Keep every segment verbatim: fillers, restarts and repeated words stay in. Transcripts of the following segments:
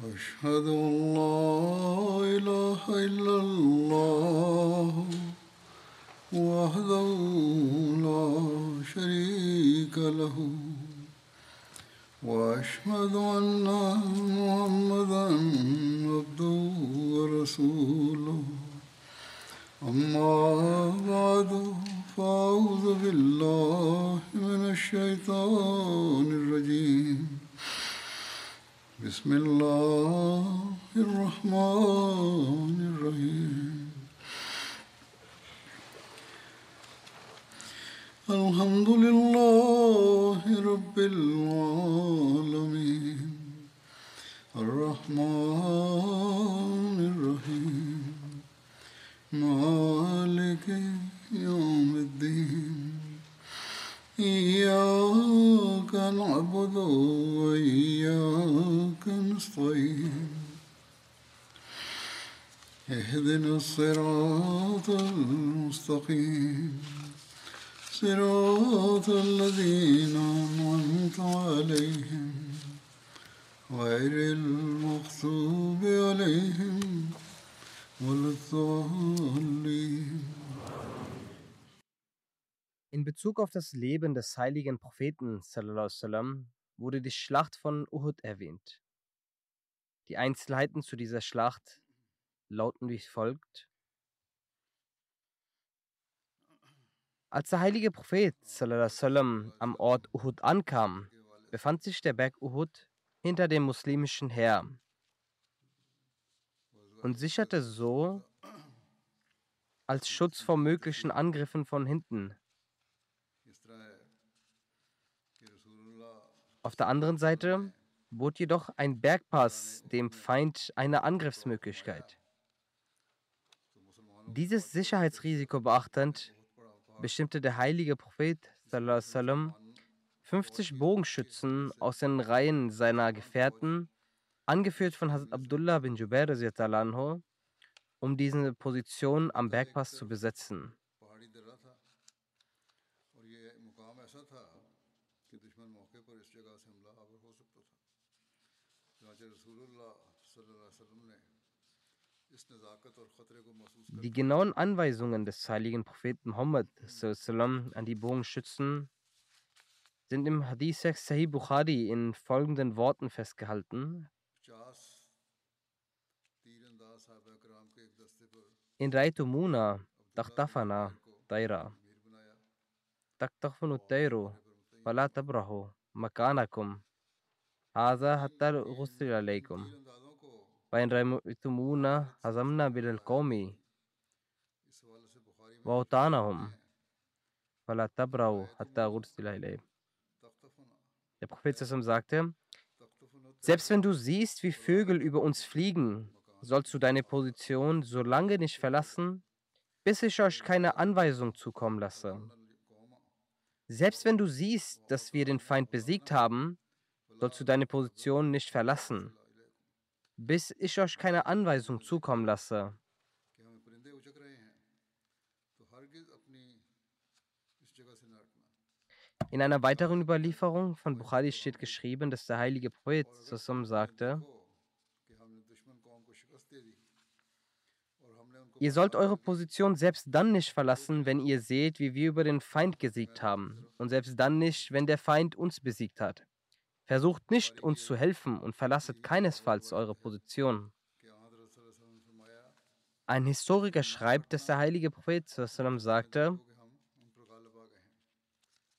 أشهد أن لا إله إلا الله وحده لا شريك له وأشهد أن محمدا عبده ورسوله أما بعد فأعوذ بالله من الشيطان الرجيم بسم الله الرحمن الرحيم الحمد لله رب العالمين الرحمن الرحيم مالك يوم الدين إياك نعبد وإياك نستعين اهدنا الصراط المستقيم صراط الذين أنعمت عليهم غير المغضوب عليهم ولا الضالين. In Bezug auf das Leben des heiligen Propheten sallallahu alaihi wasallam wurde die Schlacht von Uhud erwähnt. Die Einzelheiten zu dieser Schlacht lauten wie folgt. Als der heilige Prophet sallallahu alaihi wasallam am Ort Uhud ankam, befand sich der Berg Uhud hinter dem muslimischen Heer und sicherte so als Schutz vor möglichen Angriffen von hinten. Auf der anderen Seite bot jedoch ein Bergpass dem Feind eine Angriffsmöglichkeit. Dieses Sicherheitsrisiko beachtend, bestimmte der heilige Prophet sallallahu alaihi wasallam fünfzig Bogenschützen aus den Reihen seiner Gefährten, angeführt von Hazrat Abdullah bin Jubair radhiyallahu anhu, um diese Position am Bergpass zu besetzen. Die genauen Anweisungen des heiligen Propheten Muhammad an die Bogenschützen sind im Hadith Sahih Bukhari in folgenden Worten festgehalten. In Raitumuna, Takhtafana, Daira, Takhtafunu Dairu, Fala Tabrahu, Makanakum, Haza Hattar Ghusri Alaykum. Bei Raitumuna, Hazamna Bil Komi, Wautanahum, Fala Tabrahu, Hattar Ghusri Alaykum. Der Prophet sagte: Selbst wenn du siehst, wie Vögel über uns fliegen, sollst du deine Position so lange nicht verlassen, bis ich euch keine Anweisung zukommen lasse. Selbst wenn du siehst, dass wir den Feind besiegt haben, sollst du deine Position nicht verlassen, bis ich euch keine Anweisung zukommen lasse. In einer weiteren Überlieferung von Bukhari steht geschrieben, dass der heilige Prophet zusammen sagte: Ihr sollt eure Position selbst dann nicht verlassen, wenn ihr seht, wie wir über den Feind gesiegt haben, und selbst dann nicht, wenn der Feind uns besiegt hat. Versucht nicht, uns zu helfen, und verlasset keinesfalls eure Position. Ein Historiker schreibt, dass der heilige Prophet sagte: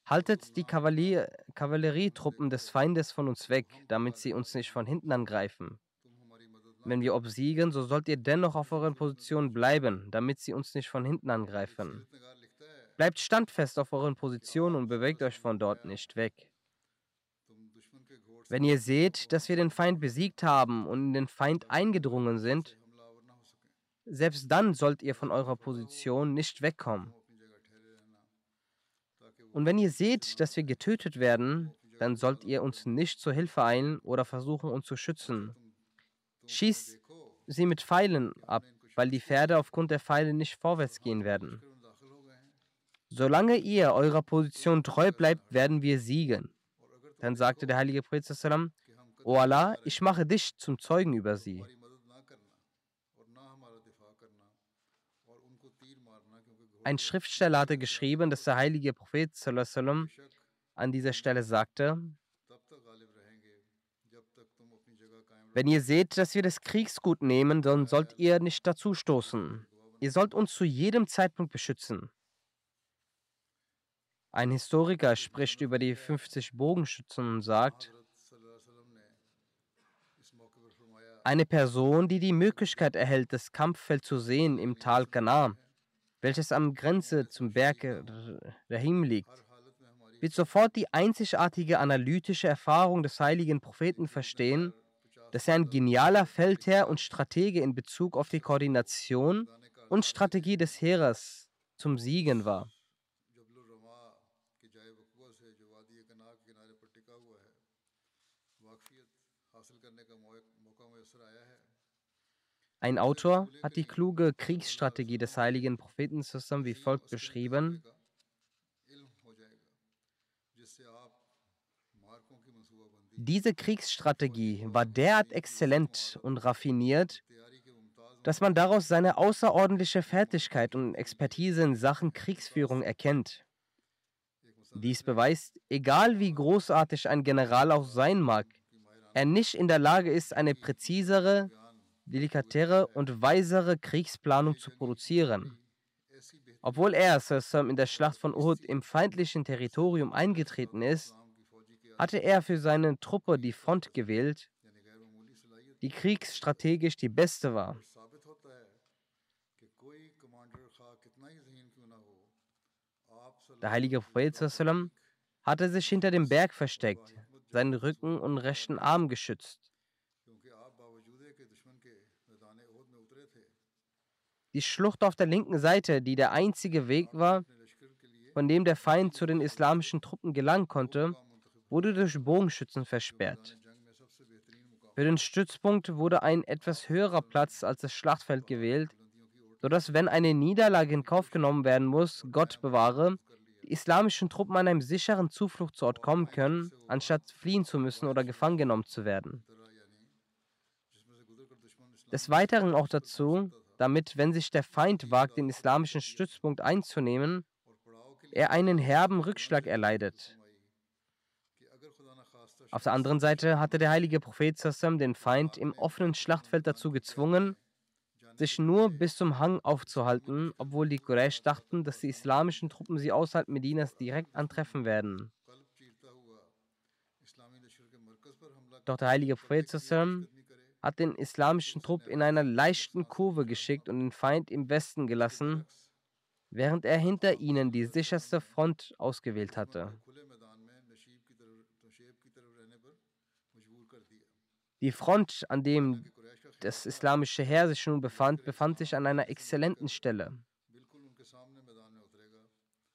Haltet die Kavalli- Kavallerietruppen des Feindes von uns weg, damit sie uns nicht von hinten angreifen. Wenn wir obsiegen, so sollt ihr dennoch auf euren Positionen bleiben, damit sie uns nicht von hinten angreifen. Bleibt standfest auf euren Positionen und bewegt euch von dort nicht weg. Wenn ihr seht, dass wir den Feind besiegt haben und in den Feind eingedrungen sind, selbst dann sollt ihr von eurer Position nicht wegkommen. Und wenn ihr seht, dass wir getötet werden, dann sollt ihr uns nicht zur Hilfe eilen oder versuchen, uns zu schützen. Schießt sie mit Pfeilen ab, weil die Pferde aufgrund der Pfeile nicht vorwärts gehen werden. Solange ihr eurer Position treu bleibt, werden wir siegen. Dann sagte der heilige Prophet, O Allah, ich mache dich zum Zeugen über sie. Ein Schriftsteller hatte geschrieben, dass der heilige Prophet sallallahu alaihi wasallam an dieser Stelle sagte: Wenn ihr seht, dass wir das Kriegsgut nehmen, dann sollt ihr nicht dazu stoßen. Ihr sollt uns zu jedem Zeitpunkt beschützen. Ein Historiker spricht über die fünfzig Bogenschützen und sagt: Eine Person, die die Möglichkeit erhält, das Kampffeld zu sehen im Tal Kana, welches am Grenze zum Berg Rahim liegt, wird sofort die einzigartige analytische Erfahrung des heiligen Propheten verstehen, dass er ein genialer Feldherr und Stratege in Bezug auf die Koordination und Strategie des Heeres zum Siegen war. Ein Autor hat die kluge Kriegsstrategie des heiligen Propheten zusammen wie folgt beschrieben: Diese Kriegsstrategie war derart exzellent und raffiniert, dass man daraus seine außerordentliche Fertigkeit und Expertise in Sachen Kriegsführung erkennt. Dies beweist, egal wie großartig ein General auch sein mag, er nicht in der Lage ist, eine präzisere, delikatere und weisere Kriegsplanung zu produzieren. Obwohl er in der Schlacht von Uhud im feindlichen Territorium eingetreten ist, hatte er für seine Truppe die Front gewählt, die kriegsstrategisch die beste war. Der heilige Prophet hatte sich hinter dem Berg versteckt, seinen Rücken und rechten Arm geschützt. Die Schlucht auf der linken Seite, die der einzige Weg war, von dem der Feind zu den islamischen Truppen gelangen konnte, wurde durch Bogenschützen versperrt. Für den Stützpunkt wurde ein etwas höherer Platz als das Schlachtfeld gewählt, sodass, wenn eine Niederlage in Kauf genommen werden muss, Gott bewahre, die islamischen Truppen an einem sicheren Zufluchtsort kommen können, anstatt fliehen zu müssen oder gefangen genommen zu werden. Des Weiteren auch dazu, damit, wenn sich der Feind wagt, den islamischen Stützpunkt einzunehmen, er einen herben Rückschlag erleidet. Auf der anderen Seite hatte der heilige Prophet Sassam den Feind im offenen Schlachtfeld dazu gezwungen, sich nur bis zum Hang aufzuhalten, obwohl die Quraysh dachten, dass die islamischen Truppen sie außerhalb Medinas direkt antreffen werden. Doch der heilige Prophet Sassam hat den islamischen Trupp in einer leichten Kurve geschickt und den Feind im Westen gelassen, während er hinter ihnen die sicherste Front ausgewählt hatte. Die Front, an dem das islamische Heer sich nun befand, befand sich an einer exzellenten Stelle.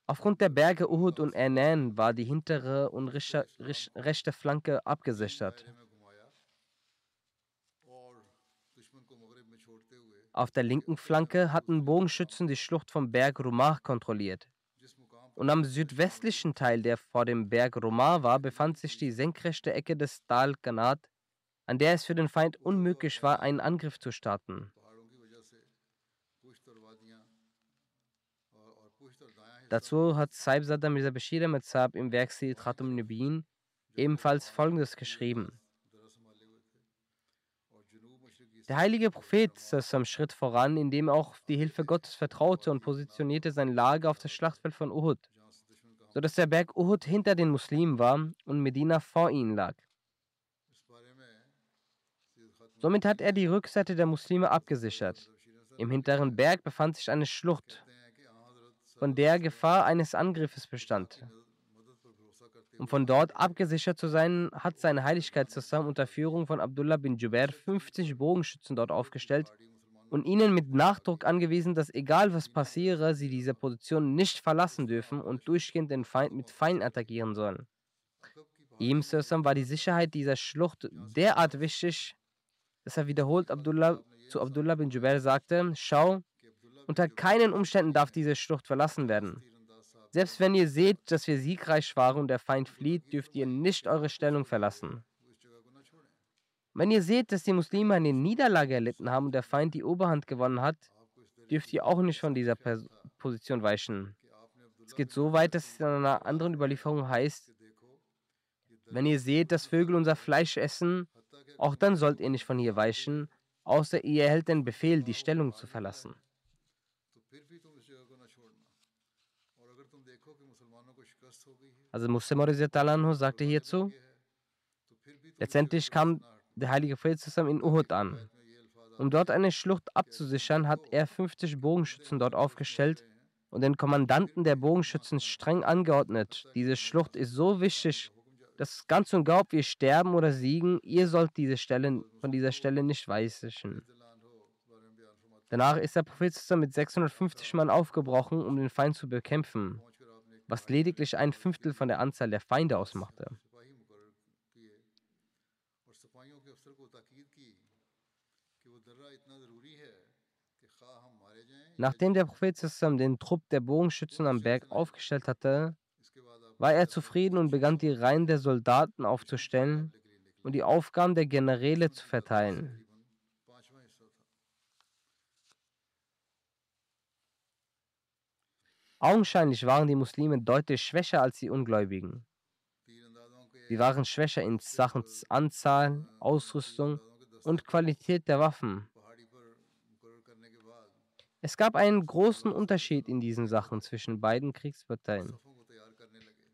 Aufgrund der Berge Uhud und Enan war die hintere und rechte Flanke abgesichert. Auf der linken Flanke hatten Bogenschützen die Schlucht vom Berg Rumah kontrolliert. Und am südwestlichen Teil, der vor dem Berg Rumah war, befand sich die senkrechte Ecke des Tal Kanat, an der es für den Feind unmöglich war, einen Angriff zu starten. Dazu hat Saib Sadr Mirza Bashir Ahmad Saab im Werk Sirat Khatam an-Nabiyyin ebenfalls Folgendes geschrieben: Der heilige Prophet Sassam schritt voran, indem er auch auf die Hilfe Gottes vertraute und positionierte sein Lager auf das Schlachtfeld von Uhud, sodass der Berg Uhud hinter den Muslimen war und Medina vor ihnen lag. Somit hat er die Rückseite der Muslime abgesichert. Im hinteren Berg befand sich eine Schlucht, von der Gefahr eines Angriffes bestand. Um von dort abgesichert zu sein, hat seine Heiligkeit zusammen unter Führung von Abdullah bin Jubair fünfzig Bogenschützen dort aufgestellt und ihnen mit Nachdruck angewiesen, dass egal was passiere, sie diese Position nicht verlassen dürfen und durchgehend den Feind mit Pfeilen attackieren sollen. Ihm zusammen war die Sicherheit dieser Schlucht derart wichtig, dass er wiederholt Abdullah, zu Abdullah bin Jubair sagte: Schau, unter keinen Umständen darf diese Schlucht verlassen werden. Selbst wenn ihr seht, dass wir siegreich waren und der Feind flieht, dürft ihr nicht eure Stellung verlassen. Wenn ihr seht, dass die Muslime eine Niederlage erlitten haben und der Feind die Oberhand gewonnen hat, dürft ihr auch nicht von dieser Pers- Position weichen. Es geht so weit, dass es in einer anderen Überlieferung heißt, wenn ihr seht, dass Vögel unser Fleisch essen, auch dann sollt ihr nicht von hier weichen, außer ihr erhält den Befehl, die Stellung zu verlassen. Also Muslima sagte hierzu, letztendlich kam der heilige Prophet zusammen in Uhud an. Um dort eine Schlucht abzusichern, hat er fünfzig Bogenschützen dort aufgestellt und den Kommandanten der Bogenschützen streng angeordnet. Diese Schlucht ist so wichtig, dass es ganz und gar, ob wir sterben oder siegen, ihr sollt diese Stelle, von dieser Stelle nicht weichen. Danach ist der Prophet zusammen mit sechshundertfünfzig Mann aufgebrochen, um den Feind zu bekämpfen, was lediglich ein Fünftel von der Anzahl der Feinde ausmachte. Nachdem der Prophet zusammen den Trupp der Bogenschützen am Berg aufgestellt hatte, war er zufrieden und begann die Reihen der Soldaten aufzustellen und die Aufgaben der Generäle zu verteilen. Augenscheinlich waren die Muslime deutlich schwächer als die Ungläubigen. Sie waren schwächer in Sachen Anzahl, Ausrüstung und Qualität der Waffen. Es gab einen großen Unterschied in diesen Sachen zwischen beiden Kriegsparteien.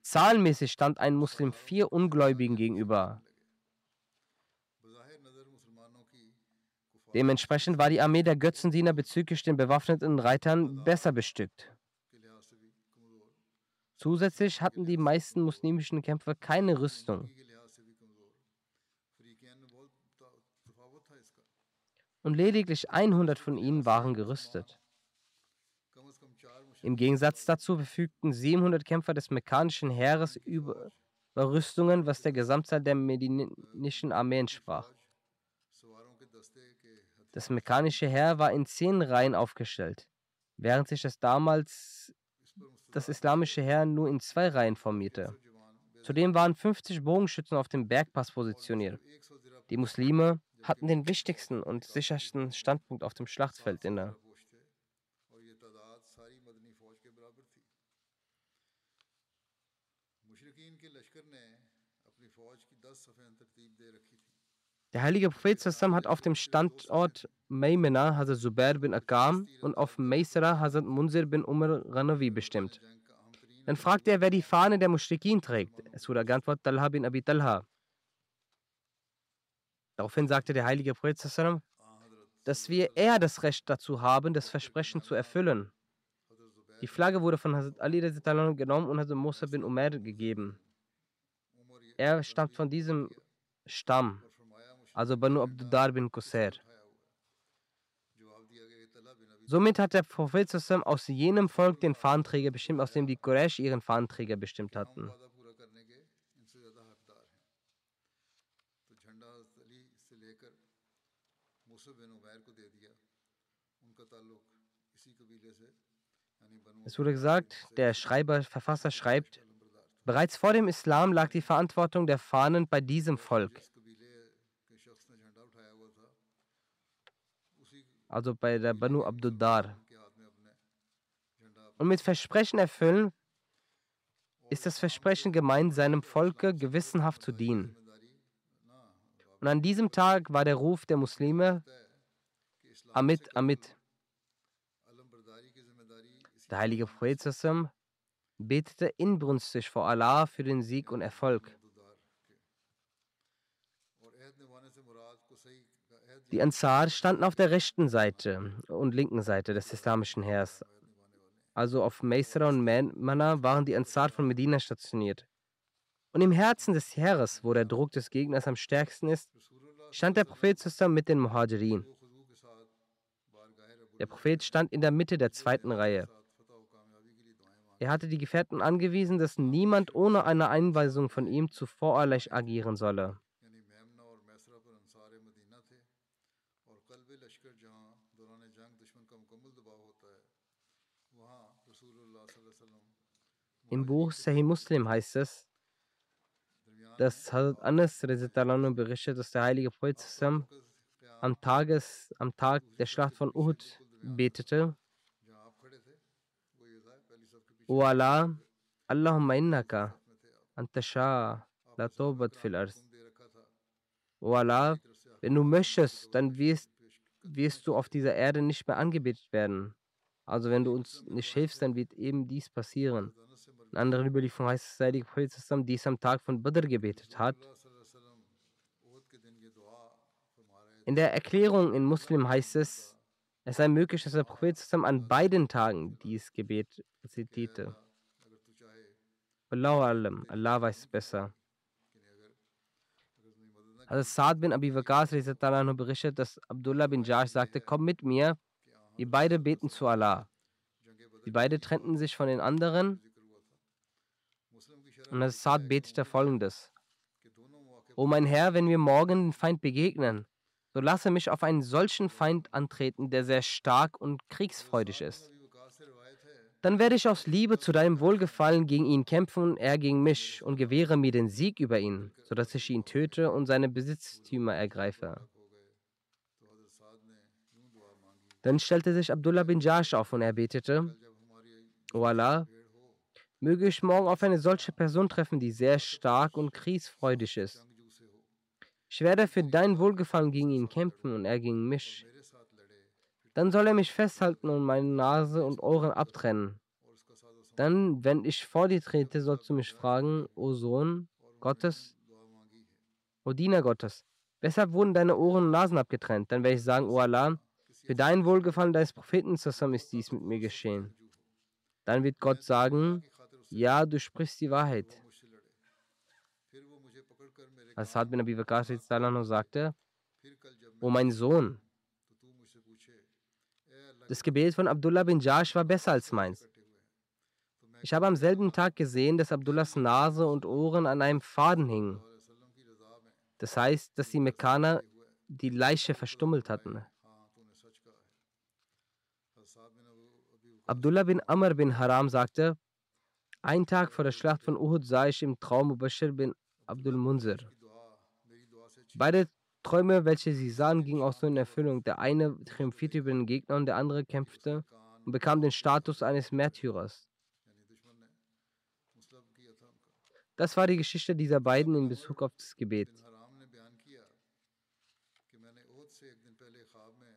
Zahlenmäßig stand ein Muslim vier Ungläubigen gegenüber. Dementsprechend war die Armee der Götzendiener bezüglich den bewaffneten Reitern besser bestückt. Zusätzlich hatten die meisten muslimischen Kämpfer keine Rüstung. Und lediglich hundert von ihnen waren gerüstet. Im Gegensatz dazu verfügten siebenhundert Kämpfer des mekkanischen Heeres über Rüstungen, was der Gesamtzahl der medinischen Armee entsprach. Das mekkanische Heer war in zehn Reihen aufgestellt, während sich das damals das islamische Heer nur in zwei Reihen formierte. Zudem waren fünfzig Bogenschützen auf dem Bergpass positioniert. Die Muslime hatten den wichtigsten und sichersten Standpunkt auf dem Schlachtfeld inne. Der heilige Prophet zusammen hat auf dem Standort Maymena Hazrat Zubair bin Akam und auf Maysara Hazrat Munzir bin Umar Ghanavi bestimmt. Dann fragte er, wer die Fahne der Mushrikin trägt. Es wurde geantwortet, Talha bin Abi Talha. Daraufhin sagte der heilige Prophet zusammen, dass wir eher das Recht dazu haben, das Versprechen zu erfüllen. Die Flagge wurde von Hazrat Ali genommen und Hazrat Musa bin Umar gegeben. Er stammt von diesem Stamm, also Banu Abduddar bin Qusair. Somit hat der Prophet zusammen aus jenem Volk den Fahnenträger bestimmt, aus dem die Quraysh ihren Fahnenträger bestimmt hatten. Es wurde gesagt, der Schreiber, Verfasser schreibt, bereits vor dem Islam lag die Verantwortung der Fahnen bei diesem Volk. Also bei der Banu Abduddar. Und mit Versprechen erfüllen ist das Versprechen gemeint, seinem Volke gewissenhaft zu dienen. Und an diesem Tag war der Ruf der Muslime Amit, Amit. Der heilige Prophet zusammen betete inbrünstig vor Allah für den Sieg und Erfolg. Die Ansar standen auf der rechten Seite und linken Seite des islamischen Heers. Also auf Maysara und Maymena waren die Ansar von Medina stationiert. Und im Herzen des Heeres, wo der Druck des Gegners am stärksten ist, stand der Prophet zusammen mit den Muhajirin. Der Prophet stand in der Mitte der zweiten Reihe. Er hatte die Gefährten angewiesen, dass niemand ohne eine Einweisung von ihm zuvor Allah agieren solle. Im Buch Sahih Muslim heißt es, dass Hazrat Anas berichtet, dass der heilige Prophet am, Tages, am Tag der Schlacht von Uhud betete: O Allah, Allahumma innaka antasha la tawbat fil ars. O Allah, wenn du möchtest, dann wirst, wirst du auf dieser Erde nicht mehr angebetet werden. Also wenn du uns nicht hilfst, dann wird eben dies passieren. In anderen Überlieferungen heißt es, dass der heilige Prophet dies am Tag von Badr gebetet hat. In der Erklärung in Muslim heißt es, es sei möglich, dass der Prophet an beiden Tagen dieses Gebet zitierte. Wallahu alam, Allah weiß es besser. Also Saad bin Abi Waqas berichtet, dass Abdullah bin Jash sagte: Komm mit mir, die beide beten zu Allah. Die beide trennten sich von den anderen. Und Saad betete folgendes: O mein Herr, wenn wir morgen den Feind begegnen, so lasse mich auf einen solchen Feind antreten, der sehr stark und kriegsfreudig ist. Dann werde ich aus Liebe zu deinem Wohlgefallen gegen ihn kämpfen und er gegen mich und gewähre mir den Sieg über ihn, sodass ich ihn töte und seine Besitztümer ergreife. Dann stellte sich Abdullah bin Jash auf und er betete: O Allah, möge ich morgen auf eine solche Person treffen, die sehr stark und kriegsfreudig ist. Ich werde für dein Wohlgefallen gegen ihn kämpfen und er gegen mich. Dann soll er mich festhalten und meine Nase und Ohren abtrennen. Dann, wenn ich vor dir trete, sollst du mich fragen: O Sohn Gottes, O Diener Gottes, weshalb wurden deine Ohren und Nasen abgetrennt? Dann werde ich sagen: O Allah, für dein Wohlgefallen deines Propheten zusammen ist dies mit mir geschehen. Dann wird Gott sagen: Ja, du sprichst die Wahrheit. Als Saad bin Abi Waqas sagte: O mein Sohn, das Gebet von Abdullah bin Jash war besser als meins. Ich habe am selben Tag gesehen, dass Abdullahs Nase und Ohren an einem Faden hingen. Das heißt, dass die Mekkaner die Leiche verstummelt hatten. Abdullah bin Amr bin Haram sagte: Einen Tag vor der Schlacht von Uhud sah ich im Traum Mubashir bin Abdul Munzir. Beide Träume, welche sie sahen, gingen auch so in Erfüllung. Der eine triumphierte über den Gegner und der andere kämpfte und bekam den Status eines Märtyrers. Das war die Geschichte dieser beiden in Bezug auf das Gebet.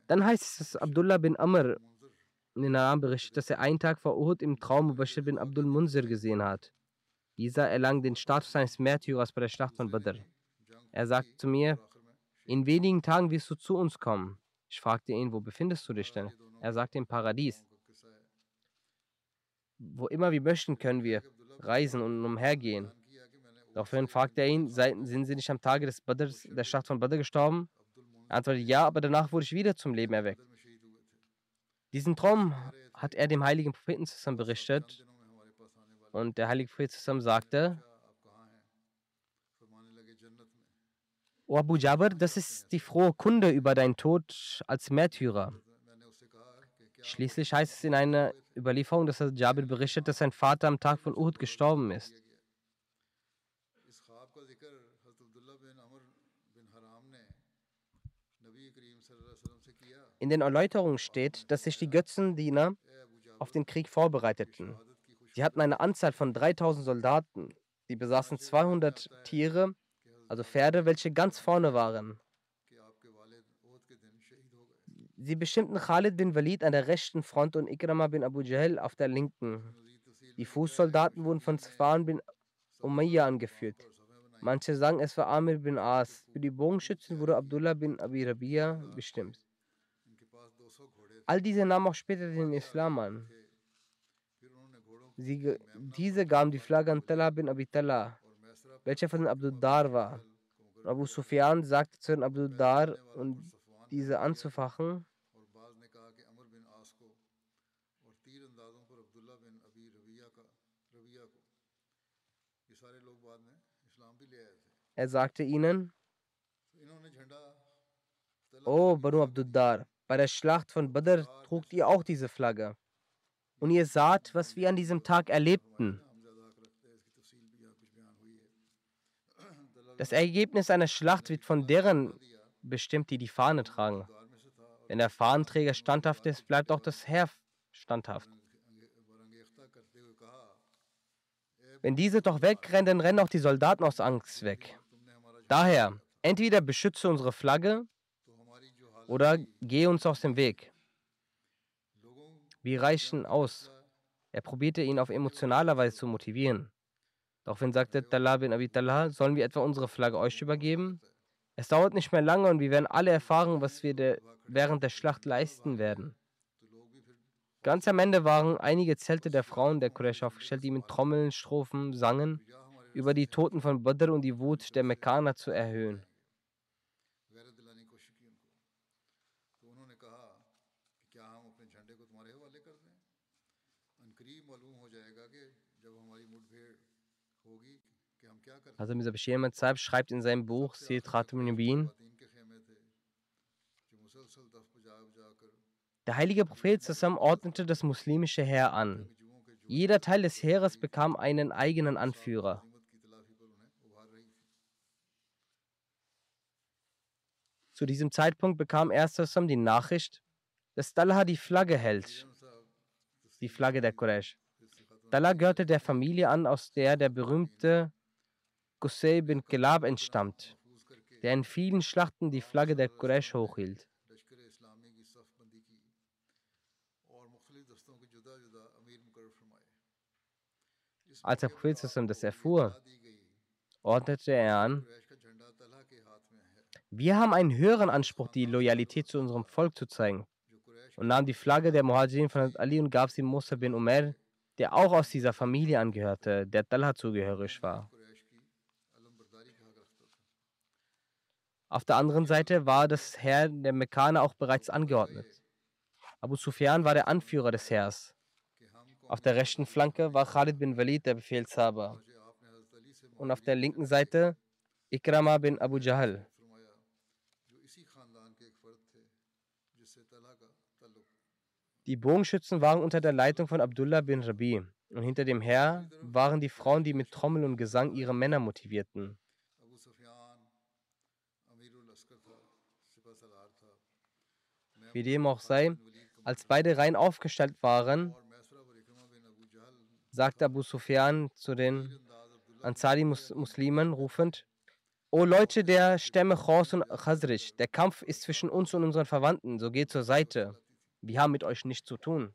Dann heißt es, dass Abdullah bin Amr in den Haram berichtet, dass er einen Tag vor Uhud im Traum Mubashir bin Abdul Munzir gesehen hat. Dieser erlang den Status eines Märtyrers bei der Schlacht von Badr. Er sagte zu mir: In wenigen Tagen wirst du zu uns kommen. Ich fragte ihn: Wo befindest du dich denn? Er sagte: Im Paradies. Wo immer wir möchten, können wir reisen und umhergehen. Daraufhin fragte er ihn: Sind sie nicht am Tage des Badrs, der Schlacht von Badr gestorben? Er antwortete: Ja, aber danach wurde ich wieder zum Leben erweckt. Diesen Traum hat er dem heiligen Propheten zusammen berichtet. Und der heilige Prophet zusammen sagte: O Abu Jabir, das ist die frohe Kunde über deinen Tod als Märtyrer. Schließlich heißt es in einer Überlieferung, dass Jabir berichtet, dass sein Vater am Tag von Uhud gestorben ist. In den Erläuterungen steht, dass sich die Götzendiener auf den Krieg vorbereiteten. Sie hatten eine Anzahl von dreitausend Soldaten. Sie besaßen zweihundert Tiere, also Pferde, welche ganz vorne waren. Sie bestimmten Khalid bin Walid an der rechten Front und Ikrama bin Abu Jahl auf der linken. Die Fußsoldaten wurden von Safwan bin Umayya angeführt. Manche sagen, es war Amir bin As. Für die Bogenschützen wurde Abdullah bin Abi Rabi'a bestimmt. All diese nahmen auch später den Islam an. Sie, diese gaben die Flagge an Talha bin Abi Talha, welcher von Abduddar war. Abu Sufyan sagte zu Abduddar, um diese anzufachen: Er sagte ihnen: O Banu Abduddar, bei der Schlacht von Badr trugt ihr auch diese Flagge. Und ihr saht, was wir an diesem Tag erlebten. Das Ergebnis einer Schlacht wird von deren bestimmt, die die Fahne tragen. Wenn der Fahnenträger standhaft ist, bleibt auch das Heer standhaft. Wenn diese doch wegrennen, dann rennen auch die Soldaten aus Angst weg. Daher, entweder beschütze unsere Flagge oder geh uns aus dem Weg. Wir reichen aus. Er probierte ihn auf emotionaler Weise zu motivieren. Daraufhin sagte Talha bin Abi Talha, sollen wir etwa unsere Flagge euch übergeben? Es dauert nicht mehr lange und wir werden alle erfahren, was wir de- während der Schlacht leisten werden. Ganz am Ende waren einige Zelte der Frauen der Quraysh aufgestellt, die mit Trommeln, Strophen sangen, über die Toten von Badr und die Wut der Mekkaner zu erhöhen. Also Mirza Bashir Ahmad Sahib schreibt in seinem Buch Seer Khatam an-Nabiyyin, der heilige Prophet zusammen ordnete das muslimische Heer an. Jeder Teil des Heeres bekam einen eigenen Anführer. Zu diesem Zeitpunkt bekam erst zusammen die Nachricht, dass Talha die Flagge hält, die Flagge der Quraysh. Talha gehörte der Familie an, aus der der berühmte Qusay bin Kilab entstammt, der in vielen Schlachten die Flagge der Quraysh hochhielt. Als der Prophet das erfuhr, ordnete er an, wir haben einen höheren Anspruch, die Loyalität zu unserem Volk zu zeigen, und nahm die Flagge der Muhajirin von Ali und gab sie Musa bin Umar, der auch aus dieser Familie angehörte, der Talha zugehörig war. Auf der anderen Seite war das Heer der Mekkaner auch bereits angeordnet. Abu Sufyan war der Anführer des Heers. Auf der rechten Flanke war Khalid bin Walid der Befehlshaber. Und auf der linken Seite Ikrama bin Abu Jahl. Die Bogenschützen waren unter der Leitung von Abdullah bin Rabi. Und hinter dem Heer waren die Frauen, die mit Trommel und Gesang ihre Männer motivierten. Wie dem auch sei, als beide Reihen aufgestellt waren, sagte Abu Sufyan zu den Ansari-Muslimen rufend, O Leute der Stämme Chos und Chazrich, der Kampf ist zwischen uns und unseren Verwandten, so geht zur Seite. Wir haben mit euch nichts zu tun.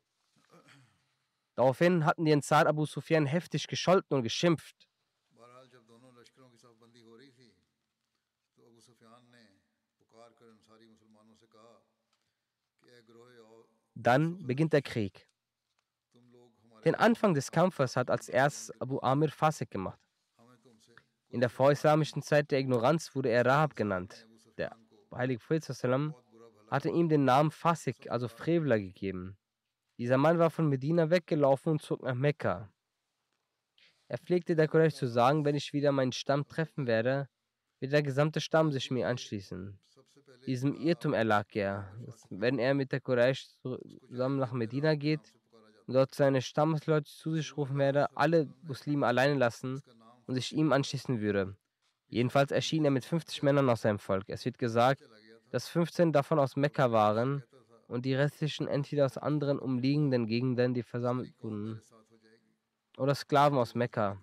Daraufhin hatten die Ansar Abu Sufyan heftig gescholten und geschimpft. Dann beginnt der Krieg. Den Anfang des Kampfes hat als erstes Abu Amir Fasik gemacht. In der vorislamischen Zeit der Ignoranz wurde er Rahab genannt. Der heilige Prophet hatte ihm den Namen Fasik, also Frevler, gegeben. Dieser Mann war von Medina weggelaufen und zog nach Mekka. Er pflegte der Quraysh zu sagen, wenn ich wieder meinen Stamm treffen werde, wird der gesamte Stamm sich mir anschließen. Diesem Irrtum erlag er. Wenn er mit der Quraysh zusammen nach Medina geht und dort seine Stammesleute zu sich rufen werde, alle Muslime alleine lassen und sich ihm anschließen würde. Jedenfalls erschien er mit fünfzig Männern aus seinem Volk. Es wird gesagt, dass fünfzehn davon aus Mekka waren und die restlichen entweder aus anderen umliegenden Gegenden, die versammelt wurden, oder Sklaven aus Mekka.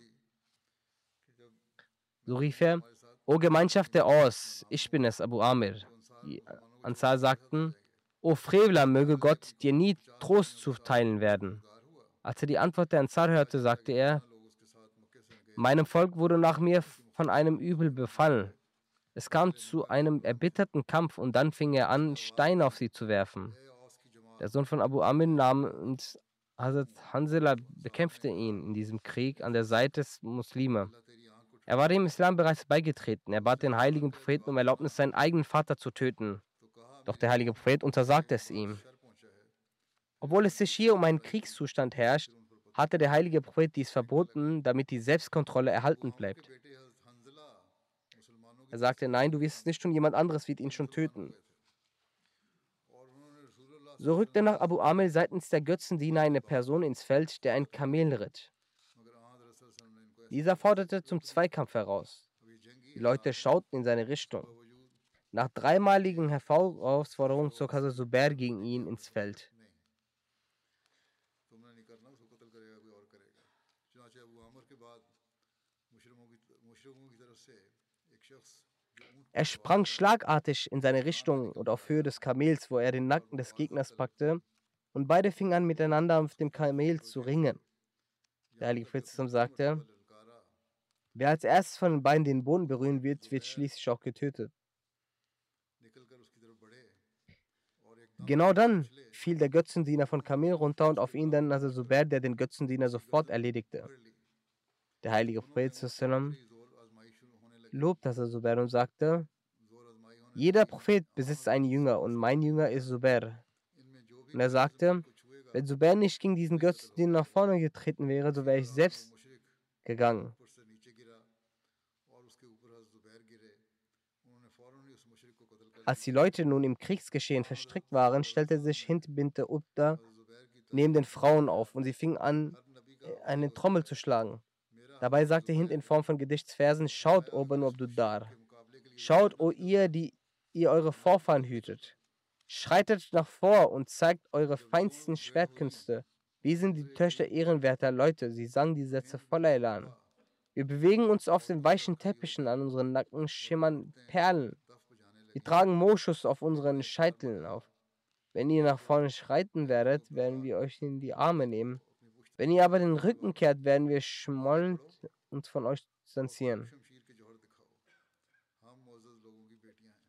So rief er, O Gemeinschaft der Aus, ich bin es, Abu Amir. Die Ansar sagten, O Frevler, möge Gott dir nie Trost zuteilen werden. Als er die Antwort der Ansar hörte, sagte er, meinem Volk wurde nach mir von einem Übel befallen. Es kam zu einem erbitterten Kampf und dann fing er an, Steine auf sie zu werfen. Der Sohn von Abu Amir namens Hazrat Hanzala bekämpfte ihn in diesem Krieg an der Seite des Muslime. Er war dem Islam bereits beigetreten. Er bat den heiligen Propheten um Erlaubnis, seinen eigenen Vater zu töten. Doch der heilige Prophet untersagte es ihm. Obwohl es sich hier um einen Kriegszustand herrscht, hatte der heilige Prophet dies verboten, damit die Selbstkontrolle erhalten bleibt. Er sagte, nein, du wirst es nicht tun, jemand anderes wird ihn schon töten. So rückte nach Abu Amir seitens der Götzendiener eine Person ins Feld, der ein Kamel ritt. Dieser forderte zum Zweikampf heraus. Die Leute schauten in seine Richtung. Nach dreimaligen Herausforderungen zog Hazrat Zubair gegen ihn ins Feld. Er sprang schlagartig in seine Richtung und auf Höhe des Kamels, wo er den Nacken des Gegners packte, und beide fingen an, miteinander auf dem Kamel zu ringen. Der Heilige Prophet sagte: Wer als erstes von den beiden den Boden berühren wird, wird schließlich auch getötet. Genau dann fiel der Götzendiener von Kamel runter und auf ihn dann Hazrat Zubair, der den Götzendiener sofort erledigte. Der Heilige Prophet lobte Hazrat Zubair und sagte: Jeder Prophet besitzt einen Jünger und mein Jünger ist Zubair. Und er sagte: Wenn Zubair nicht gegen diesen Götzendiener nach vorne getreten wäre, so wäre ich selbst gegangen. Als die Leute nun im Kriegsgeschehen verstrickt waren, stellte sich Hind bint Utba neben den Frauen auf und sie fingen an, eine Trommel zu schlagen. Dabei sagte Hind in Form von Gedichtsversen: Schaut, O Banu Abduddar, schaut, O ihr, die ihr eure Vorfahren hütet. Schreitet nach vor und zeigt eure feinsten Schwertkünste. Wir sind die Töchter ehrenwerter Leute. Sie sangen die Sätze voller Elan. Wir bewegen uns auf den weichen Teppichen, an unseren Nacken schimmern Perlen. Wir tragen Moschus auf unseren Scheiteln auf. Wenn ihr nach vorne schreiten werdet, werden wir euch in die Arme nehmen. Wenn ihr aber den Rücken kehrt, werden wir schmollend uns von euch distanzieren.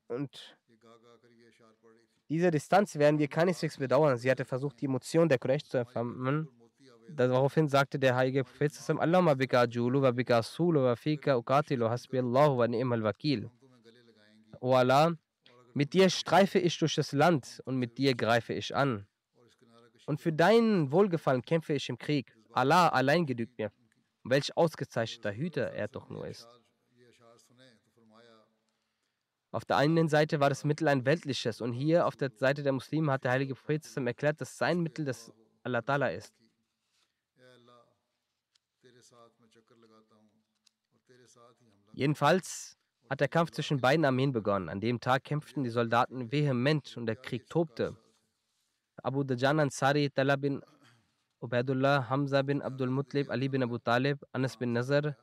Und diese Distanz werden wir keineswegs bedauern. Sie hatte versucht, die Emotion der Quraysh zu erfahren. Daraufhin sagte der heilige Prophet: Allahumma bika ajulu wa bika asulu wa fika uqatilu hasbi Allah wa ni'mal wakil. O Allah, mit dir streife ich durch das Land und mit dir greife ich an. Und für deinen Wohlgefallen kämpfe ich im Krieg. Allah allein genügt mir. Welch ausgezeichneter Hüter er doch nur ist. Auf der einen Seite war das Mittel ein weltliches und hier auf der Seite der Muslime hat der heilige Prophet erklärt, dass sein Mittel das Allah Ta'ala ist. Jedenfalls hat der Kampf zwischen beiden Armeen begonnen. An dem Tag kämpften die Soldaten vehement und der Krieg tobte. Abu Dajan Ansari, Talha bin Ubaidullah, Hamza bin Abdul Muttalib, Ali bin Abu Talib, Anas bin Nazar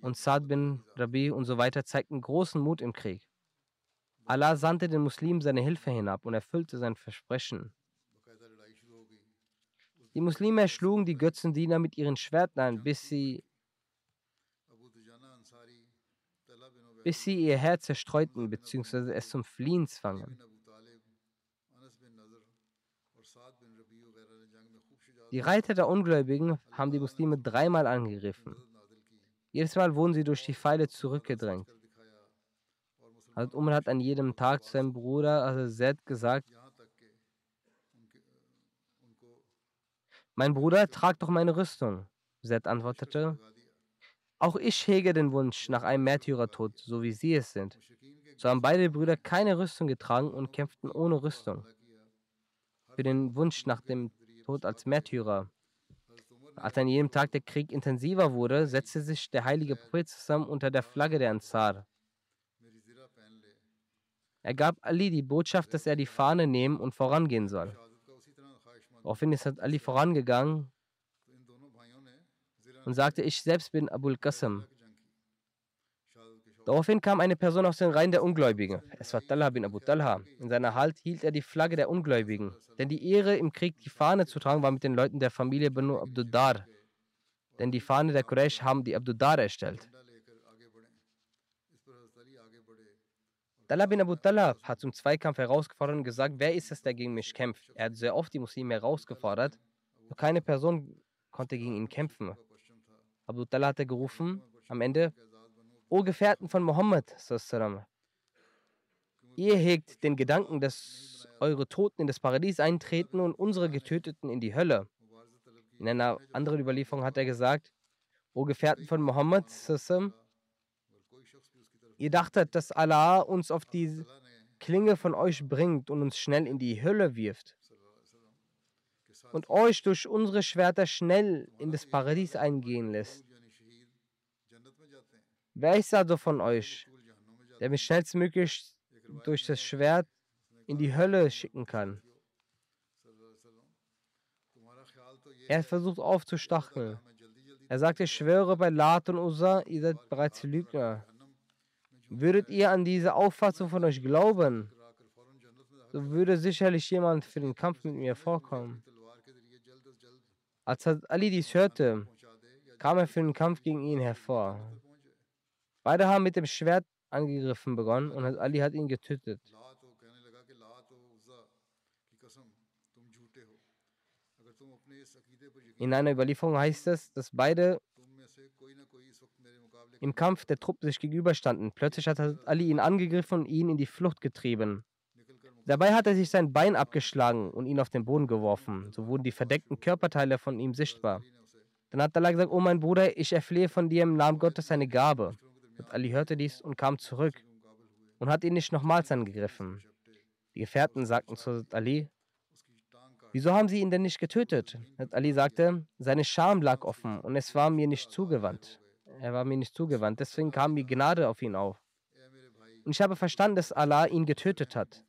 und Saad bin Rabi und so weiter zeigten großen Mut im Krieg. Allah sandte den Muslimen seine Hilfe hinab und erfüllte sein Versprechen. Die Muslime erschlugen die Götzendiener mit ihren Schwertern ein, bis sie bis sie ihr Heer zerstreuten bzw. es zum Fliehen zwangen. Die Reiter der Ungläubigen haben die Muslime dreimal angegriffen. Jedes Mal wurden sie durch die Pfeile zurückgedrängt. Hazrat Umar hat an jedem Tag zu seinem Bruder Hazrat Zaid gesagt: Mein Bruder, trag doch meine Rüstung. Zaid antwortete: Auch ich hege den Wunsch nach einem Märtyrertod, so wie sie es sind. So haben beide Brüder keine Rüstung getragen und kämpften ohne Rüstung. Für den Wunsch nach dem Tod als Märtyrer. Als an jedem Tag der Krieg intensiver wurde, setzte sich der heilige Prophet zusammen unter der Flagge der Ansar. Er gab Ali die Botschaft, dass er die Fahne nehmen und vorangehen soll. Daraufhin ist Ali vorangegangen und sagte: Ich selbst bin Abul Qasim. Daraufhin kam eine Person aus den Reihen der Ungläubigen. Es war Talha bin Abu Talha. In seiner Hand hielt er die Flagge der Ungläubigen. Denn die Ehre, im Krieg die Fahne zu tragen, war mit den Leuten der Familie Banu Abduddar. Denn die Fahne der Quraysh haben die Abduddar erstellt. Talha bin Abu Talha hat zum Zweikampf herausgefordert und gesagt: Wer ist es, der gegen mich kämpft? Er hat sehr oft die Muslime herausgefordert, doch keine Person konnte gegen ihn kämpfen. Abu Talha hatte gerufen am Ende: O Gefährten von Mohammed, ihr hegt den Gedanken, dass eure Toten in das Paradies eintreten und unsere Getöteten in die Hölle. In einer anderen Überlieferung hat er gesagt: O Gefährten von Mohammed, ihr dachtet, dass Allah uns auf die Klinge von euch bringt und uns schnell in die Hölle wirft und euch durch unsere Schwerter schnell in das Paradies eingehen lässt. Wer ist also von euch, der mich schnellstmöglich durch das Schwert in die Hölle schicken kann. Er versucht aufzustacheln. Er sagte, ich schwöre bei Lat und Uzza, ihr seid bereits Lügner. Würdet ihr an diese Auffassung von euch glauben, so würde sicherlich jemand für den Kampf mit mir vorkommen. Als Ali dies hörte, kam er für den Kampf gegen ihn hervor. Beide haben mit dem Schwert angegriffen begonnen und Ali hat ihn getötet. In einer Überlieferung heißt es, dass beide im Kampf der Truppe sich gegenüberstanden. Plötzlich hat Ali ihn angegriffen und ihn in die Flucht getrieben. Dabei hat er sich sein Bein abgeschlagen und ihn auf den Boden geworfen. So wurden die verdeckten Körperteile von ihm sichtbar. Dann hat Allah gesagt, oh mein Bruder, ich erflehe von dir im Namen Gottes seine Gabe. Und Ali hörte dies und kam zurück und hat ihn nicht nochmals angegriffen. Die Gefährten sagten zu Ali, wieso haben sie ihn denn nicht getötet? Ali sagte, seine Scham lag offen und es war mir nicht zugewandt. Er war mir nicht zugewandt, deswegen kam mir Gnade auf ihn auf. Und ich habe verstanden, dass Allah ihn getötet hat.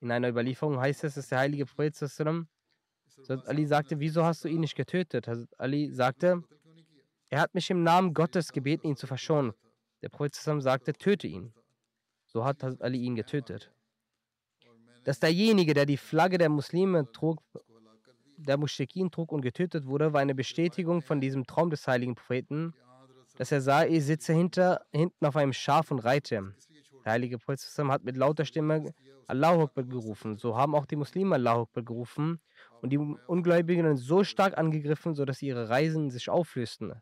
In einer Überlieferung heißt es, dass der heilige Prophet Ali sagte, wieso hast du ihn nicht getötet? Ali sagte, er hat mich im Namen Gottes gebeten, ihn zu verschonen. Der Prophet sagte, töte ihn. So hat Ali ihn getötet. Dass derjenige, der die Flagge der Muslime trug, der Muschrikin trug und getötet wurde, war eine Bestätigung von diesem Traum des heiligen Propheten, dass er sah, ich sitze hinter, hinten auf einem Schaf und reite. Der heilige Prophet hat mit lauter Stimme Allahu Akbar gerufen. So haben auch die Muslime Allahu Akbar gerufen und die Ungläubigen so stark angegriffen, sodass ihre Reisen sich auflösten.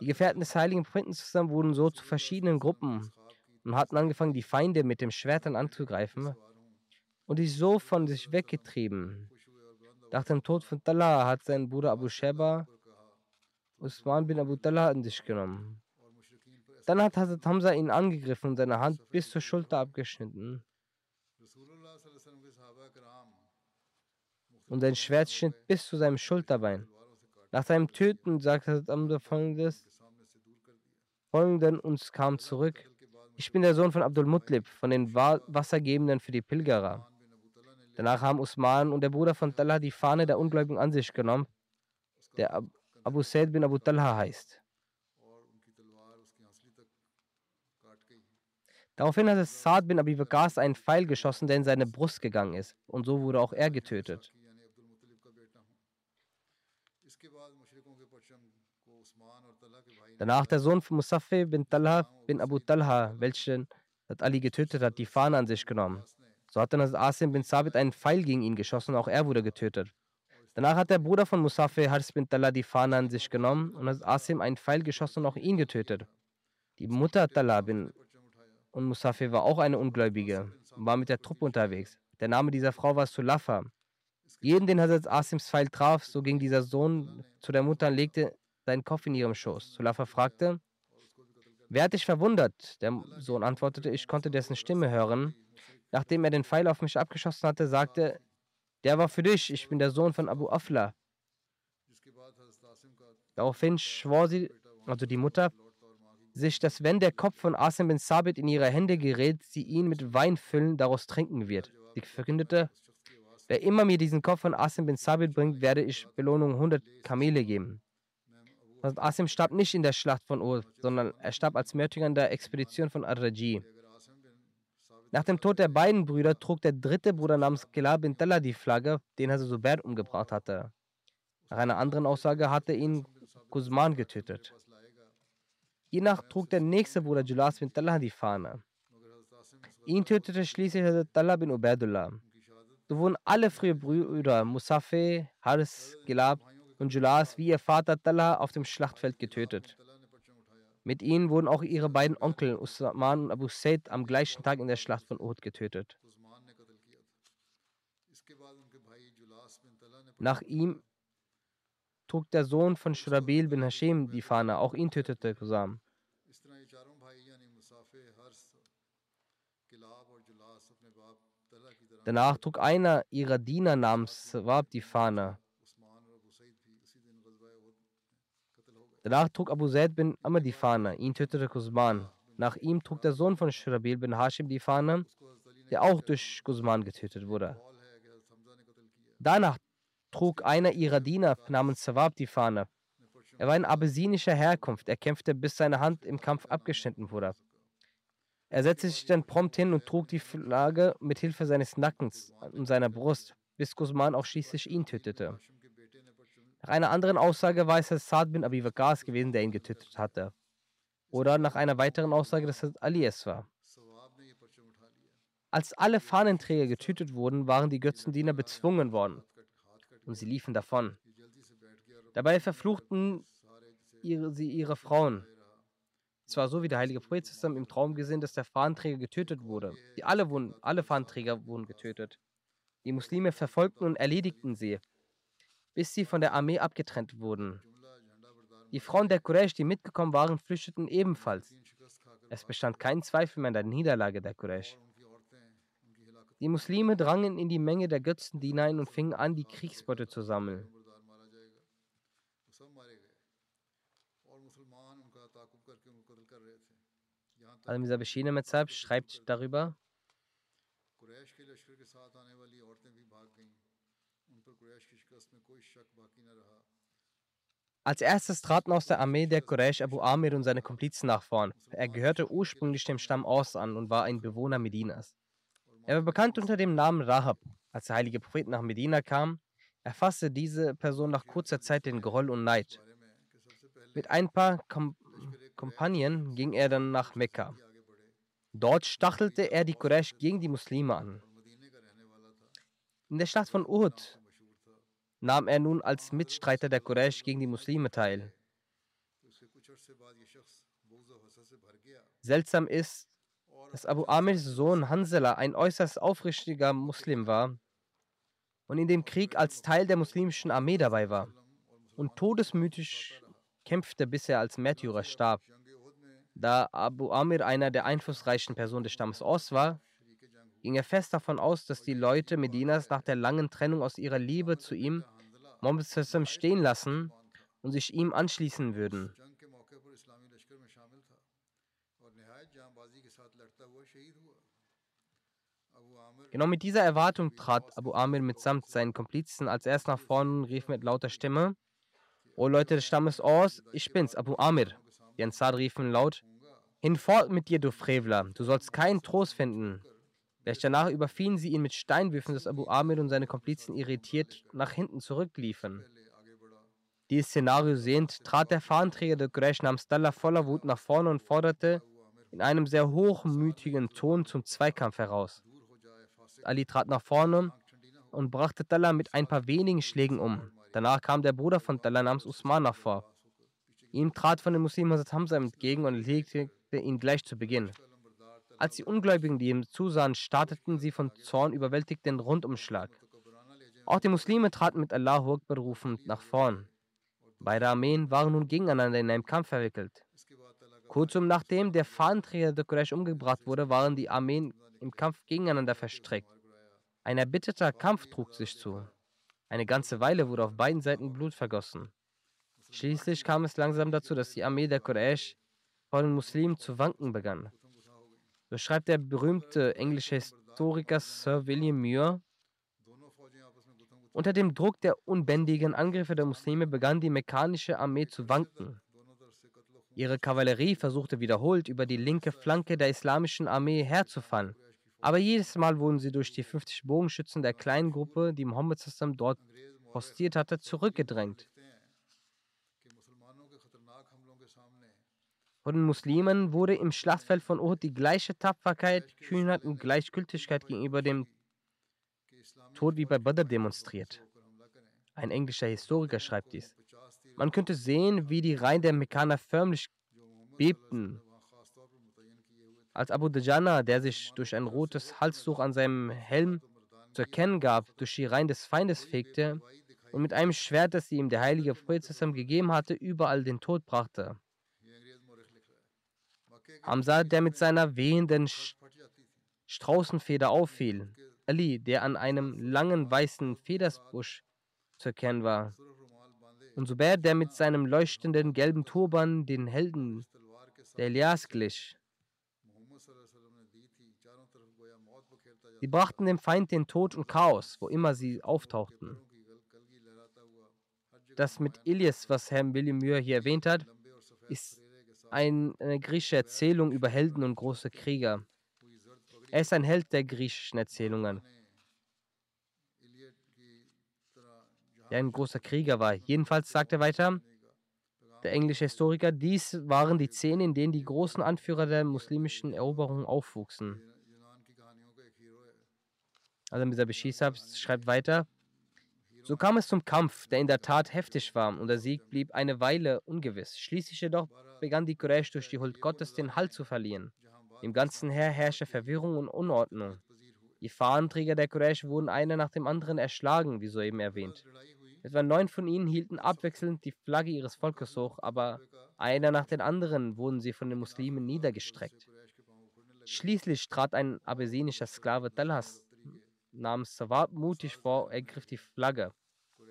Die Gefährten des heiligen Propheten wurden so zu verschiedenen Gruppen und hatten angefangen, die Feinde mit dem Schwertern anzugreifen und sich so von sich weggetrieben. Nach dem Tod von Talha hat sein Bruder Abu Sheba Usman bin Abu Talha an sich genommen. Dann hat Hazrat Hamza ihn angegriffen und seine Hand bis zur Schulter abgeschnitten. Und sein Schwert schnitt bis zu seinem Schulterbein. Nach seinem Töten sagt Hazrat Hamza folgendes, folgenden uns kam zurück. Ich bin der Sohn von Abdul Muttalib, von den Wassergebenden für die Pilgerer. Danach haben Usman und der Bruder von Talha die Fahne der Ungläubigen an sich genommen, der Abu Said bin Abu Talha heißt. Daraufhin hat es Saad bin Abi Waqas einen Pfeil geschossen, der in seine Brust gegangen ist. Und so wurde auch er getötet. Danach der Sohn von Musaffir bin Talha bin Abu Talha, welchen Ali getötet hat, die Fahne an sich genommen. So hat dann Asim bin Sabit einen Pfeil gegen ihn geschossen, auch er wurde getötet. Danach hat der Bruder von Musaffir, Haris bin Talha, die Fahne an sich genommen und hat Asim einen Pfeil geschossen und auch ihn getötet. Die Mutter Talha bin und Musaffir war auch eine Ungläubige und war mit der Truppe unterwegs. Der Name dieser Frau war Sulafa. Jeden, den Hazrat Asims Pfeil traf, so ging dieser Sohn zu der Mutter und legte seinen Kopf in ihrem Schoß. Sulafa fragte, wer hat dich verwundert? Der Sohn antwortete, ich konnte dessen Stimme hören. Nachdem er den Pfeil auf mich abgeschossen hatte, sagte, der war für dich, ich bin der Sohn von Abu Afla. Daraufhin schwor sie, also die Mutter, sich, dass wenn der Kopf von Asim bin Sabit in ihre Hände gerät, sie ihn mit Wein füllen, daraus trinken wird. Sie verkündete, wer immer mir diesen Kopf von Asim bin Sabit bringt, werde ich Belohnung hundert Kamele geben. Also Asim starb nicht in der Schlacht von Uhud, sondern er starb als Märtyrer in der Expedition von Ar-Raji. Nach dem Tod der beiden Brüder trug der dritte Bruder namens Kilab bin Talha die Flagge, den Hazrat Zubair umgebracht hatte. Nach einer anderen Aussage hatte ihn Quzman getötet. Hiernach trug der nächste Bruder Julas bin Talha die Fahne. Ihn tötete schließlich Hazrat Talha bin Ubaidullah. So wurden alle frühen Brüder Musaffir, Haris, Kilab und Julas wie ihr Vater Talha auf dem Schlachtfeld getötet. Mit ihnen wurden auch ihre beiden Onkel, Usman und Abu Said, am gleichen Tag in der Schlacht von Uhud getötet. Nach ihm trug der Sohn von Shurabil bin Hashim die Fahne, auch ihn tötete Quzam. Danach trug einer ihrer Diener namens Swab die Fahne. Danach trug Abu Zaid bin Amr die Fahne, ihn tötete Qusman. Nach ihm trug der Sohn von Shurabil bin Hashim die Fahne, der auch durch Qusman getötet wurde. Danach trug einer ihrer Diener namens Sawab die Fahne. Er war in abessinischer Herkunft, er kämpfte, bis seine Hand im Kampf abgeschnitten wurde. Er setzte sich dann prompt hin und trug die Flagge mit Hilfe seines Nackens und seiner Brust, bis Qusman auch schließlich ihn tötete. Nach einer anderen Aussage war es Sa'd bin Abi Waqqas gewesen, der ihn getötet hatte. Oder nach einer weiteren Aussage, dass es Ali es war. Als alle Fahnenträger getötet wurden, waren die Götzendiener bezwungen worden und sie liefen davon. Dabei verfluchten ihre, sie ihre Frauen. Es war so, wie der heilige Prophet im Traum gesehen, dass der Fahnenträger getötet wurde. Die alle, wurden, alle Fahnenträger wurden getötet. Die Muslime verfolgten und erledigten sie, bis sie von der Armee abgetrennt wurden. Die Frauen der Quraysh, die mitgekommen waren, flüchteten ebenfalls. Es bestand kein Zweifel mehr an der Niederlage der Quraysh. Die Muslime drangen in die Menge der Götzendiener ein und fingen an, die Kriegsbeute zu sammeln. Al-Mirza Bashir Mehtab schreibt darüber: Als erstes traten aus der Armee der Quraysh Abu Amir und seine Komplizen nach vorn. Er gehörte ursprünglich dem Stamm Aus an und war ein Bewohner Medinas. Er war bekannt unter dem Namen Rahab. Als der heilige Prophet nach Medina kam, erfasste diese Person nach kurzer Zeit den Groll und Neid. Mit ein paar Kom Kompanien ging er dann nach Mekka. Dort stachelte er die Quraysh gegen die Muslime an. In der Schlacht von Uhud nahm er nun als Mitstreiter der Quraysh gegen die Muslime teil. Seltsam ist, dass Abu Amirs Sohn Hanzala ein äußerst aufrichtiger Muslim war und in dem Krieg als Teil der muslimischen Armee dabei war und todesmütig kämpfte, bis er als Märtyrer starb. Da Abu Amir einer der einflussreichen Personen des Stammes Aus war, ging er fest davon aus, dass die Leute Medinas nach der langen Trennung aus ihrer Liebe zu ihm Mohammed stehen lassen und sich ihm anschließen würden. Genau mit dieser Erwartung trat Abu Amir mitsamt seinen Komplizen als erst nach vorne und rief mit lauter Stimme: „O Leute des Stammes Aus, ich bin's, Abu Amir." Die Ansar riefen laut: „Hinfort mit dir, du Frevler, du sollst keinen Trost finden." Gleich danach überfielen sie ihn mit Steinwürfen, dass Abu Amir und seine Komplizen irritiert nach hinten zurückliefen. Dieses Szenario sehend, trat der Fahnenträger der Quraysh namens Talha voller Wut nach vorne und forderte in einem sehr hochmütigen Ton zum Zweikampf heraus. Ali trat nach vorne und brachte Talha mit ein paar wenigen Schlägen um. Danach kam der Bruder von Talha namens Usman nach vor. Ihm trat von den Muslimen Hazrat Hamza entgegen und erlegte ihn gleich zu Beginn. Als die Ungläubigen, die ihm zusahen, starteten sie von Zorn überwältigt den Rundumschlag. Auch die Muslime traten mit Allahu Akbar rufend nach vorn. Beide Armeen waren nun gegeneinander in einem Kampf verwickelt. Kurzum nachdem der Fahnenträger der Quraysh umgebracht wurde, waren die Armeen im Kampf gegeneinander verstrickt. Ein erbitterter Kampf trug sich zu. Eine ganze Weile wurde auf beiden Seiten Blut vergossen. Schließlich kam es langsam dazu, dass die Armee der Quraysh vor den Muslimen zu wanken begann. So schreibt der berühmte englische Historiker Sir William Muir: Unter dem Druck der unbändigen Angriffe der Muslime begann die mekkanische Armee zu wanken. Ihre Kavallerie versuchte wiederholt, über die linke Flanke der islamischen Armee herzufallen, aber jedes Mal wurden sie durch die fünfzig Bogenschützen der kleinen Gruppe, die Mohammed dort postiert hatte, zurückgedrängt. Von den Muslimen wurde im Schlachtfeld von Uhud die gleiche Tapferkeit, Kühnheit und Gleichgültigkeit gegenüber dem Tod wie bei Badr demonstriert. Ein englischer Historiker schreibt dies. Man könnte sehen, wie die Reihen der Mekkaner förmlich bebten, als Abu Dajjana, der sich durch ein rotes Halstuch an seinem Helm zu erkennen gab, durch die Reihen des Feindes fegte und mit einem Schwert, das ihm der heilige Prophet gegeben hatte, überall den Tod brachte. Hamza, der mit seiner wehenden Straußenfeder auffiel. Ali, der an einem langen weißen Federbusch zu erkennen war. Und Zubair, der mit seinem leuchtenden gelben Turban den Helden der Elias glich. Sie brachten dem Feind den Tod und Chaos, wo immer sie auftauchten. Das mit Elias, was Herr William Muir hier erwähnt hat, ist eine griechische Erzählung über Helden und große Krieger. Er ist ein Held der griechischen Erzählungen, der ein großer Krieger war. Jedenfalls sagt er weiter, der englische Historiker, dies waren die Szenen, in denen die großen Anführer der muslimischen Eroberung aufwuchsen. Also Mister Beshisab schreibt weiter, so kam es zum Kampf, der in der Tat heftig war, und der Sieg blieb eine Weile ungewiss. Schließlich jedoch begann die Quraysh durch die Huld Gottes den Halt zu verlieren. Im ganzen Heer herrschte Verwirrung und Unordnung. Die Fahnenträger der Quraysh wurden einer nach dem anderen erschlagen, wie soeben erwähnt. Etwa neun von ihnen hielten abwechselnd die Flagge ihres Volkes hoch, aber einer nach dem anderen wurden sie von den Muslimen niedergestreckt. Schließlich trat ein abessinischer Sklave Talhas namens Sawab mutig vor, ergriff die Flagge.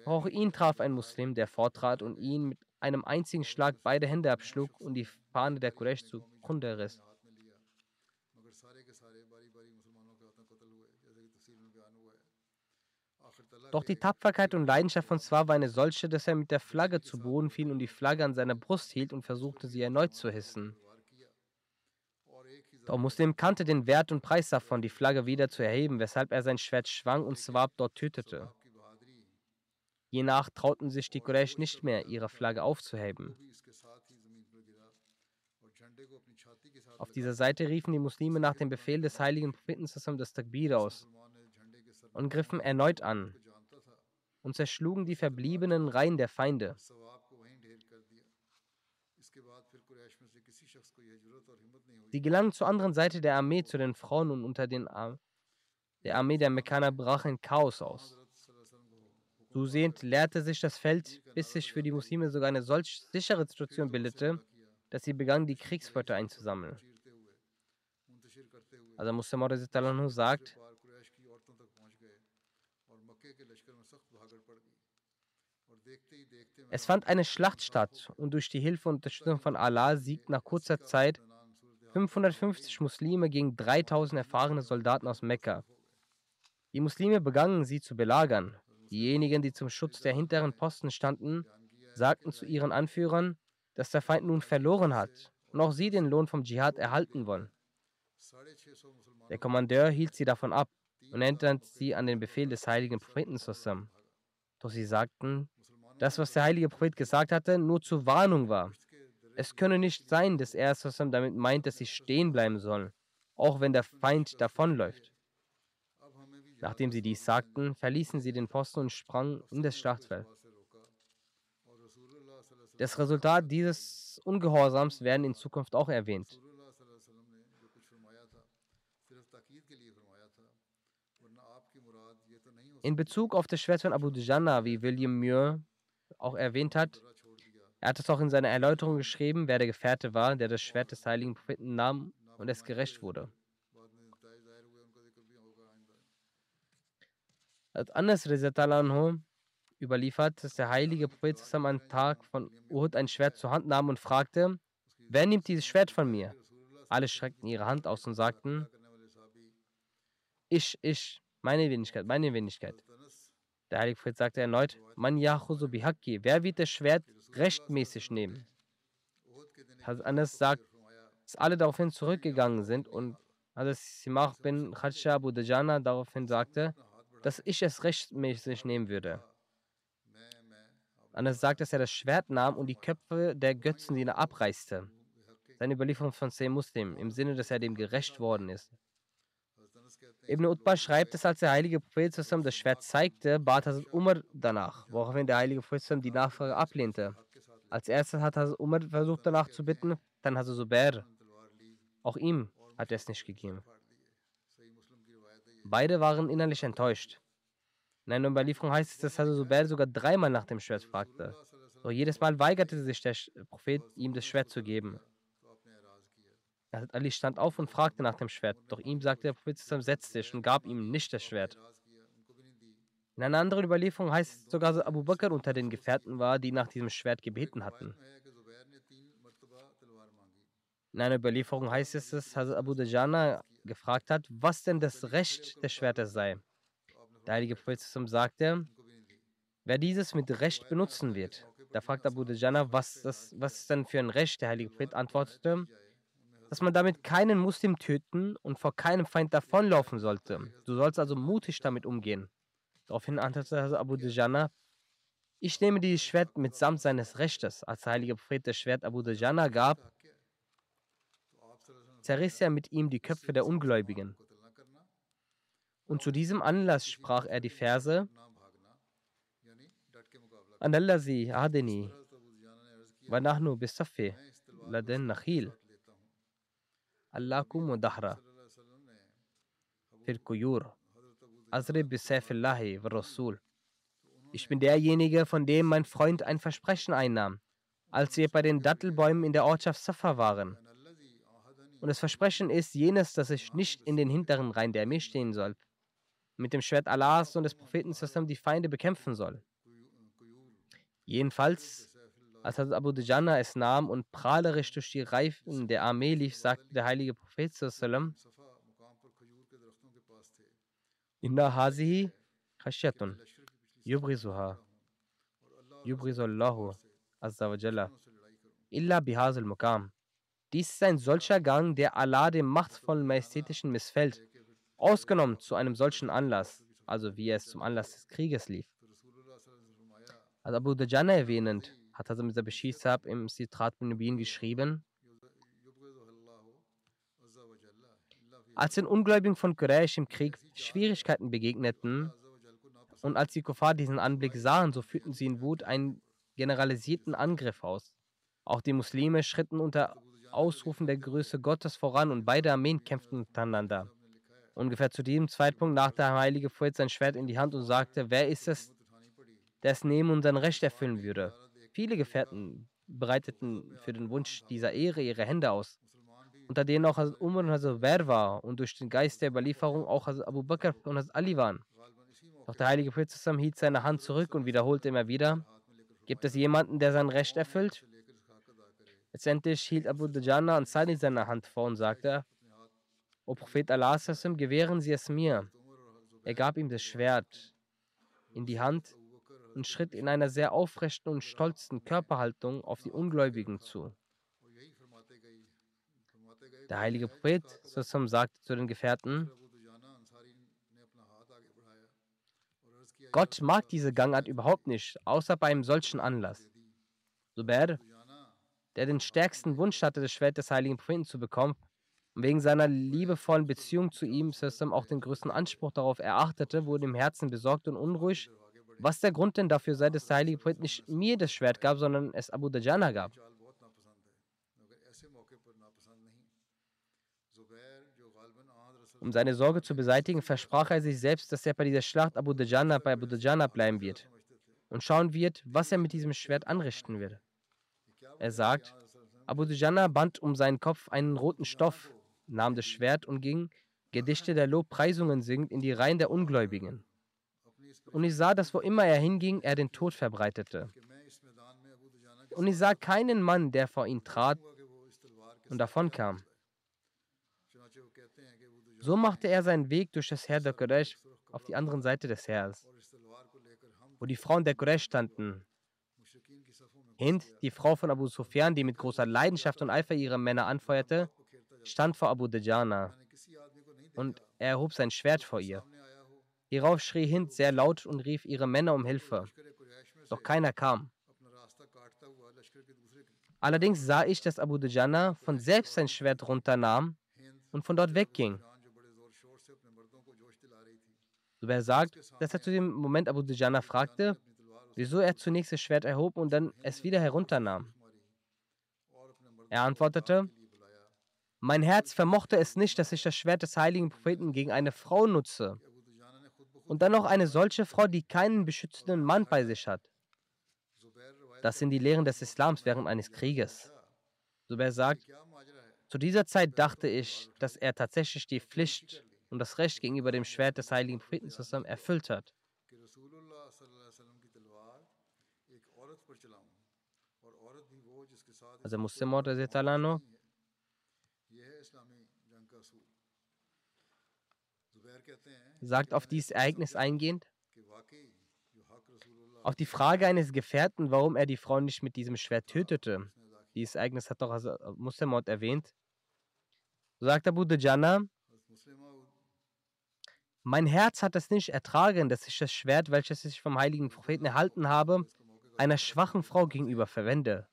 Auch ihn traf ein Muslim, der vortrat und ihn mit einem einzigen Schlag beide Hände abschlug und die Fahne der Quraysh zugrunde riss. Doch die Tapferkeit und Leidenschaft von Sawab war eine solche, dass er mit der Flagge zu Boden fiel und die Flagge an seiner Brust hielt und versuchte, sie erneut zu hissen. Doch Muslim kannte den Wert und Preis davon, die Flagge wieder zu erheben, weshalb er sein Schwert schwang und Sawab dort tötete. Je nach trauten sich die Quraysh nicht mehr, ihre Flagge aufzuheben. Auf dieser Seite riefen die Muslime nach dem Befehl des heiligen Propheten das Takbir aus und griffen erneut an und zerschlugen die verbliebenen Reihen der Feinde. Sie gelangen zur anderen Seite der Armee, zu den Frauen, und unter den Ar der Armee der Mekkaner brach ein Chaos aus. Zusehends leerte sich das Feld, bis sich für die Muslime sogar eine solch sichere Situation bildete, dass sie begannen, die Kriegsbeute einzusammeln. Also Muslim Radhi Allahu anhu sagt, es fand eine Schlacht statt, und durch die Hilfe und Unterstützung von Allah siegten nach kurzer Zeit fünfhundertfünfzig Muslime gegen dreitausend erfahrene Soldaten aus Mekka. Die Muslime begannen, sie zu belagern. Diejenigen, die zum Schutz der hinteren Posten standen, sagten zu ihren Anführern, dass der Feind nun verloren hat und auch sie den Lohn vom Dschihad erhalten wollen. Der Kommandeur hielt sie davon ab und erinnerte sie an den Befehl des heiligen Propheten zusammen. Doch sie sagten, das, was der heilige Prophet gesagt hatte, nur zur Warnung war. Es könne nicht sein, dass er damit meint, dass sie stehen bleiben sollen, auch wenn der Feind davonläuft. Nachdem sie dies sagten, verließen sie den Posten und sprangen in das Schlachtfeld. Das Resultat dieses Ungehorsams werden in Zukunft auch erwähnt. In Bezug auf das Schwert von Abu Dujana, wie William Muir auch erwähnt hat, er hat es auch in seiner Erläuterung geschrieben, wer der Gefährte war, der das Schwert des heiligen Propheten nahm und es gerecht wurde. Als Anas Rizatalanho überliefert, dass der heilige Prophet zusammen am Tag von Uhud ein Schwert zur Hand nahm und fragte, wer nimmt dieses Schwert von mir? Alle streckten ihre Hand aus und sagten, ich, ich, meine Wenigkeit, meine Wenigkeit. Der heilige Prophet sagte erneut, Man yahuzu bihaki, wer wird das Schwert rechtmäßig nehmen? Hazrat Anas sagt, dass alle daraufhin zurückgegangen sind, und Hazrat Simach bin Khadsha Abu Dujana daraufhin sagte, dass ich es rechtmäßig nehmen würde. Anas sagt, dass er das Schwert nahm und die Köpfe der Götzendiener abreißte. Seine Überlieferung von Sahih Muslim, im Sinne, dass er dem gerecht worden ist. Ibn Utbah schreibt, dass als der heilige Prophet zusammen das Schwert zeigte, bat Hazrat Umar danach, woraufhin der heilige Prophet zusammen die Nachfrage ablehnte. Als erstes hat Hazrat Umar versucht danach zu bitten, dann Hazrat Zubair. Auch ihm hat er es nicht gegeben. Beide waren innerlich enttäuscht. In einer Überlieferung heißt es, dass Hazrat Zubair sogar dreimal nach dem Schwert fragte. Doch jedes Mal weigerte sich der Prophet, ihm das Schwert zu geben. Hazrat Ali stand auf und fragte nach dem Schwert, doch ihm sagte der Prophet, setz dich, und gab ihm nicht das Schwert. In einer anderen Überlieferung heißt es sogar, dass Abu Bakr unter den Gefährten war, die nach diesem Schwert gebeten hatten. In einer Überlieferung heißt es, dass Hazrat Abu Dajjana gefragt hat, was denn das Recht des Schwertes sei. Der heilige Prophet sagte, wer dieses mit Recht benutzen wird. Da fragt Abu Dajjana, was, das, was ist denn für ein Recht? Der heilige Prophet antwortete, dass man damit keinen Muslim töten und vor keinem Feind davonlaufen sollte. Du sollst also mutig damit umgehen. Daraufhin antwortete Abu Dajjana, ich nehme dieses Schwert mitsamt seines Rechtes. Als der heilige Prophet das Schwert Abu Dajjana gab, zerriss er mit ihm die Köpfe der Ungläubigen. Und zu diesem Anlass sprach er die Verse, Anallazi Adeni, Wanahnu Bisafi, Laden Nachil, Allakum und Dahra, Firkuyur, Azri Bisafillahi, Rasul. Ich bin derjenige, von dem mein Freund ein Versprechen einnahm, als wir bei den Dattelbäumen in der Ortschaft Safa waren. Und das Versprechen ist jenes, dass ich nicht in den hinteren Reihen der Armee stehen soll, mit dem Schwert Allahs und des Propheten zusammen die Feinde bekämpfen soll. Jedenfalls, als Abu Dajjana es nahm und prahlerisch durch die Reifen der Armee lief, sagte der heilige Prophet sallallahu alaihi wasallam, Inna hazihi khashyatun yubrizuha yubrizullahu azza wa jalla illa bihazal mukam. Dies ist ein solcher Gang, der Allah dem machtvollen Majestätischen missfällt, ausgenommen zu einem solchen Anlass, also wie es zum Anlass des Krieges lief. Als Abu Dajjana erwähnend, hat Hazrat Mirza Bashir Sahib im Sitrat ibn Mubin geschrieben, als den Ungläubigen von Quraysh im Krieg Schwierigkeiten begegneten und als die Kuffar diesen Anblick sahen, so führten sie in Wut einen generalisierten Angriff aus. Auch die Muslime schritten unter Ausrufen der Größe Gottes voran und beide Armeen kämpften miteinander. Ungefähr zu diesem Zeitpunkt nahm der heilige Prophet sein Schwert in die Hand und sagte, wer ist es, der es neben unseren Recht erfüllen würde. Viele Gefährten breiteten für den Wunsch dieser Ehre ihre Hände aus, unter denen auch Hazrat Umar und Hazrat Zubair war und durch den Geist der Überlieferung auch Hazrat Abu Bakr und Hazrat Ali waren. Doch der heilige Prophet hielt seine Hand zurück und wiederholte immer wieder, gibt es jemanden, der sein Recht erfüllt? Letztendlich hielt Abu Dajjana und Sadi seine Hand vor und sagte, O Prophet Allah, gewähren Sie es mir. Er gab ihm das Schwert in die Hand und schritt in einer sehr aufrechten und stolzen Körperhaltung auf die Ungläubigen zu. Der heilige Prophet sagte zu den Gefährten, Gott mag diese Gangart überhaupt nicht, außer bei einem solchen Anlass. Zubair, der den stärksten Wunsch hatte, das Schwert des heiligen Propheten zu bekommen und wegen seiner liebevollen Beziehung zu ihm auch den größten Anspruch darauf erachtete, wurde im Herzen besorgt und unruhig, was der Grund denn dafür sei, dass der heilige Prophet nicht mir das Schwert gab, sondern es Abu Dajjana gab. Um seine Sorge zu beseitigen, versprach er sich selbst, dass er bei dieser Schlacht Abu Dajjana bei Abu Dajjana bleiben wird und schauen wird, was er mit diesem Schwert anrichten wird. Er sagt, Abu Dajjana band um seinen Kopf einen roten Stoff, nahm das Schwert und ging, Gedichte der Lobpreisungen singend, in die Reihen der Ungläubigen. Und ich sah, dass wo immer er hinging, er den Tod verbreitete. Und ich sah keinen Mann, der vor ihn trat und davonkam. So machte er seinen Weg durch das Heer der Quraysh auf die andere Seite des Heers, wo die Frauen der Quraysh standen. Hind, die Frau von Abu Sufyan, die mit großer Leidenschaft und Eifer ihre Männer anfeuerte, stand vor Abu Dajjana und er erhob sein Schwert vor ihr. Hierauf schrie Hind sehr laut und rief ihre Männer um Hilfe. Doch keiner kam. Allerdings sah ich, dass Abu Dajjana von selbst sein Schwert runternahm und von dort wegging. Zubair sagt, dass er zu dem Moment Abu Dajjana fragte, wieso er zunächst das Schwert erhob und dann es wieder herunternahm. Er antwortete, mein Herz vermochte es nicht, dass ich das Schwert des heiligen Propheten gegen eine Frau nutze. Und dann noch eine solche Frau, die keinen beschützenden Mann bei sich hat. Das sind die Lehren des Islams während eines Krieges. Zubair sagt, zu dieser Zeit dachte ich, dass er tatsächlich die Pflicht und das Recht gegenüber dem Schwert des heiligen Propheten zusammen erfüllt hat. Hazrat Muslim Maud radhiyallahu anhu sagt auf dieses Ereignis eingehend, auf die Frage eines Gefährten, warum er die Frau nicht mit diesem Schwert tötete, dieses Ereignis hat doch Hazrat Muslim Maud erwähnt, sagt Abu Dujana, mein Herz hat es nicht ertragen, dass ich das Schwert, welches ich vom heiligen Propheten erhalten habe, einer schwachen Frau gegenüber verwende.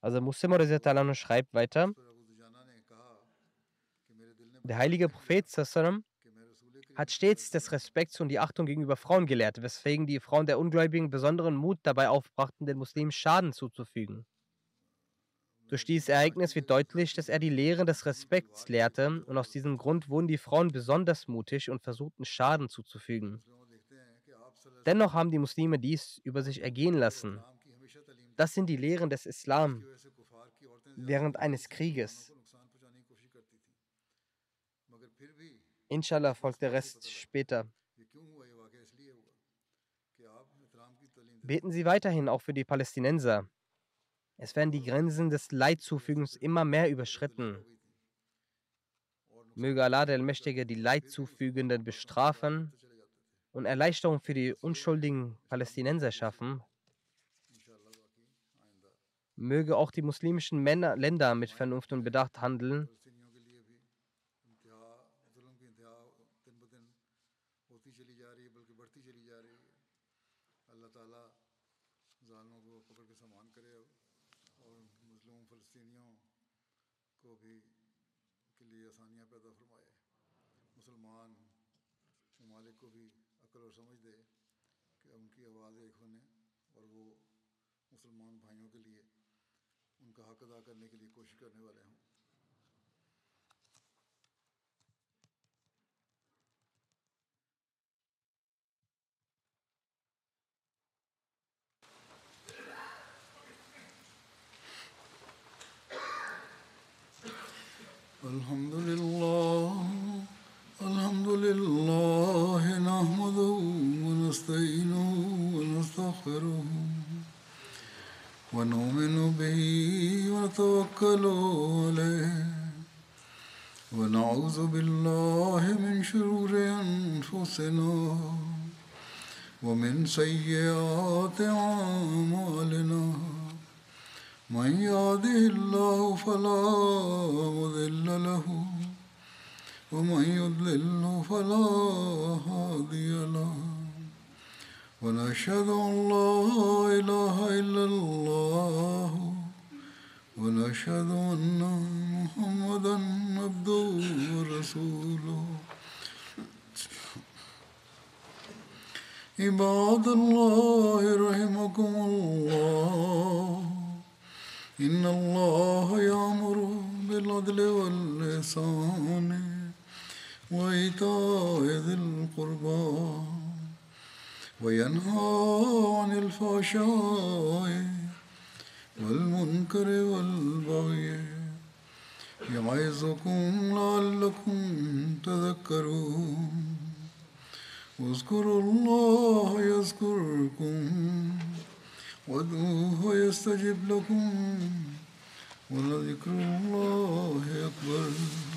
Also Muslim Maud schreibt weiter, der heilige Prophet sallallahu alaihi wasallam hat stets das Respekt und die Achtung gegenüber Frauen gelehrt, weswegen die Frauen der Ungläubigen besonderen Mut dabei aufbrachten, den Muslimen Schaden zuzufügen. Durch dieses Ereignis wird deutlich, dass er die Lehren des Respekts lehrte und aus diesem Grund wurden die Frauen besonders mutig und versuchten, Schaden zuzufügen. Dennoch haben die Muslime dies über sich ergehen lassen. Das sind die Lehren des Islam während eines Krieges. Inshallah folgt der Rest später. Beten Sie weiterhin auch für die Palästinenser. Es werden die Grenzen des Leidzufügens immer mehr überschritten. Möge Allah der Allmächtige die Leidzufügenden bestrafen und Erleichterung für die unschuldigen Palästinenser schaffen. Möge auch die muslimischen Männer, Länder mit Vernunft und Bedacht handeln. Alhamdulillah, alhamdulillah, nahmaduhu wa nasta'inuhu wa nastaghfiruhu wa nu'minu bihi wa natawakkalu alayhi wa na'udhu billahi min shururi anfusina wa min sayyiati a'malina. من يهده الله فلا مضل له ومن يضلل فلا هادي له ونشهد أن لا إله إلا الله ونشهد أن محمدا عبده ورسوله عباد الله رحمكم الله إن الله يأمر بالعدل والإحسان وإيتاء ذي القربى وينهى عن الفحشاء والمنكر والبغي يعظكم لعلكم تذكرون واذكروا الله يذكركم وادعوه يستجب لكم ولذكر الله أكبر.